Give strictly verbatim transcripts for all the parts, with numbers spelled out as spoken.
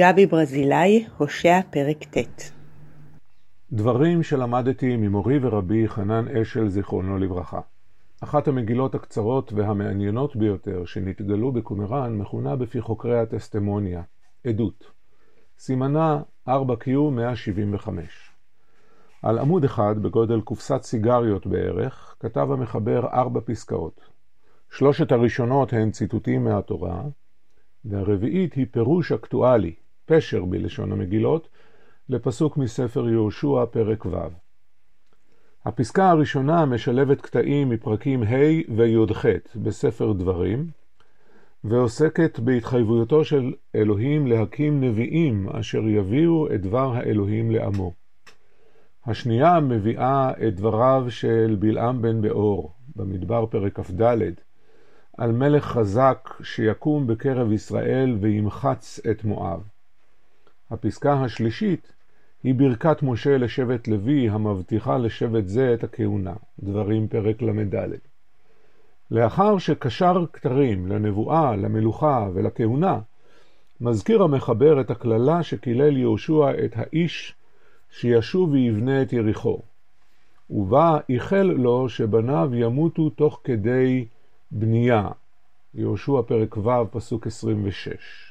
גבי ברזילאי, הושע פרק ט. דברים שלמדתי ממורי ורבי חנן אשל זיכרונו לברכה. אחת המגילות הקצרות והמעניינות ביותר שנתגלו בקומראן מכונה בפי חוקרי הטסטמוניה, עדות. סימנה ארבע קיו מאה שבעים וחמש. על עמוד אחד בגודל קופסת סיגריות בערך כתב המחבר ארבע פסקאות. שלושת הראשונות הן ציטוטים מהתורה, והרביעית היא פירוש אקטואלי, פשר בלשון המגילות, לפסוק מספר יהושע פרק ו'. הפסקה הראשונה משלבת קטעים מפרקים ה' וי"ח בספר דברים, ועוסקת בהתחייבותו של אלוהים להקים נביאים אשר יביאו את דבר האלוהים לעמו. השנייה מביאה את דבריו של בלעם בן באור, במדבר פרק כ"ד, על מלך חזק שיקום בקרב ישראל וימחץ את מואב. הפסקה השלישית היא ברכת משה לשבט לוי המבטיחה לשבט זה את הכהונה, דברים פרק למד. לאחר שקשר כתרים לנבואה, למלוכה ולכהונה, מזכיר המחבר את הכללה שקילל יהושע את האיש שישוב ויבנה את יריחו, ובה איחל לו שבניו ימותו תוך כדי בנייה, יהושע פרק ו' פסוק עשרים ושש.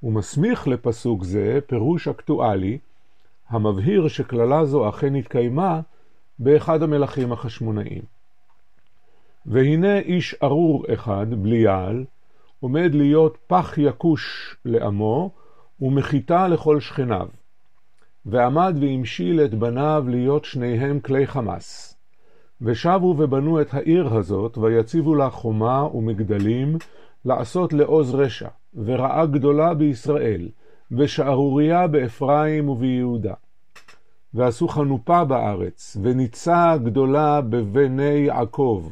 הוא מסמיך לפסוק זה פירוש אקטואלי, המבהיר שכללה זו אכן התקיימה באחד המלכים החשמונאים. והנה איש ארור אחד, בליעל, עומד להיות פח יקוש לעמו ומחיטה לכל שכניו, ועמד והמשיל את בניו להיות שניהם כלי חמאס. ושבו ובנו את העיר הזאת, ויציבו לה חומה ומגדלים, לעשות לעוז רשע, ורעה גדולה בישראל, ושערוריה באפרים וביהודה. ועשו חנופה בארץ, וניצה גדולה בבני יעקב,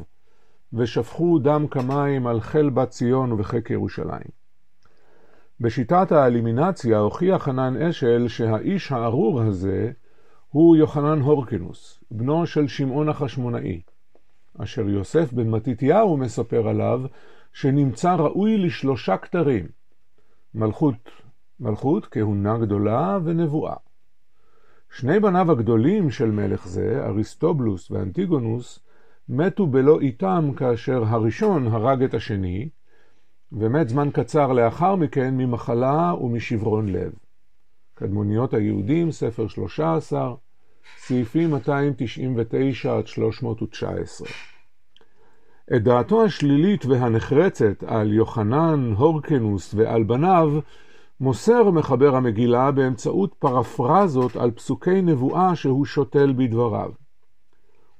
ושפכו דם כמים על חיל בת ציון ובחק ירושלים. בשיטת האלימינציה הוכיח חנן אשל שהאיש הארור הזה הוא יוחנן הורקנוס, בנו של שמעון החשמונאי, אשר יוסף בן מתתיהו מספר עליו שנמצא ראוי לשלושה כתרים, מלכות, מלכות, כהונה גדולה ונבואה. שני בניו הגדולים של מלך זה, אריסטובלוס ואנטיגונוס, מתו בלא איתם כאשר הראשון הרג את השני, ומת זמן קצר לאחר מכן ממחלה ומשברון לב. קדמוניות היהודים, ספר שלוש עשרה, סעיפים מאתיים תשעים ותשע עד שלוש מאות ותשע עשרה. את דעתו השלילית והנחרצת על יוחנן הורקנוס ועל בניו מוסר מחבר המגילה באמצעות פרפרזות על פסוקי נבואה שהוא שותל בדבריו.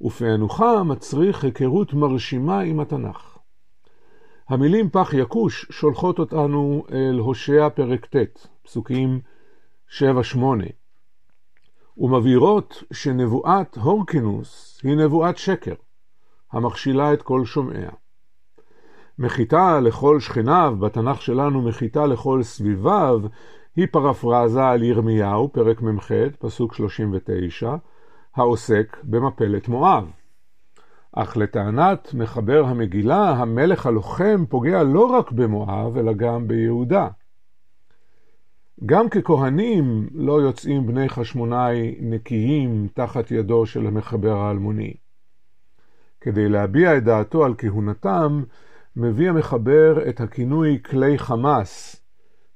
ופענוחה מצריך היכרות מרשימה עם התנ"ך. המילים פח יקוש שולחות אותנו אל הושע פרק ט, פסוקים שבע שמונה, ומבהירות שנבואת הורקנוס היא נבואת שקר, המכשילה את כל שומעיה. מחיטה לכל שכניו, בתנ"ך שלנו מחיטה לכל סביביו, היא פרפרזה על ירמיהו, פרק ממ"ח, פסוק שלושים ותשע, העוסק במפלת מואב. אך לטענת מחבר המגילה, המלך הלוחם פוגע לא רק במואב, אלא גם ביהודה. גם ככהנים לא יוצאים בני חשמונאי נקיים תחת ידו של המחבר האלמוני. כדי להביע את דעתו על כהונתם, מביא המחבר את הכינוי כלי חמאס,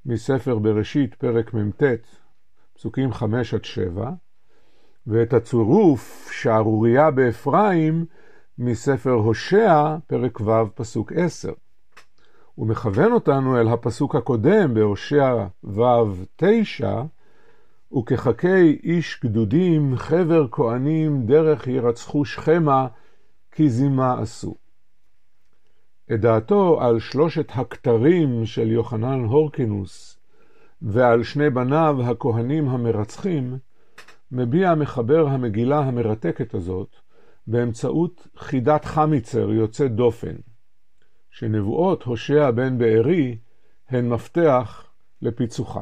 מספר בראשית פרק ממ"ט, פסוקים חמש עד שבע, ואת הצירוף שערוריה באפרים, מספר הושע פרק ו' פסוק עשר. הוא מכוון אותנו אל הפסוק הקודם בהושע ו' תשע, וכחכי איש גדודים, חבר כהנים, דרך ירצחו שכמה, כי זימה עשו. את דעתו על שלושת הכתרים של יוחנן הורקנוס, ועל שני בניו הכהנים המרצחים, מביע מחבר המגילה המרתקת הזאת, באמצעות חידת חמיצר יוצא דופן, שנבואות הושע בן בארי הן מפתח לפיצוחה.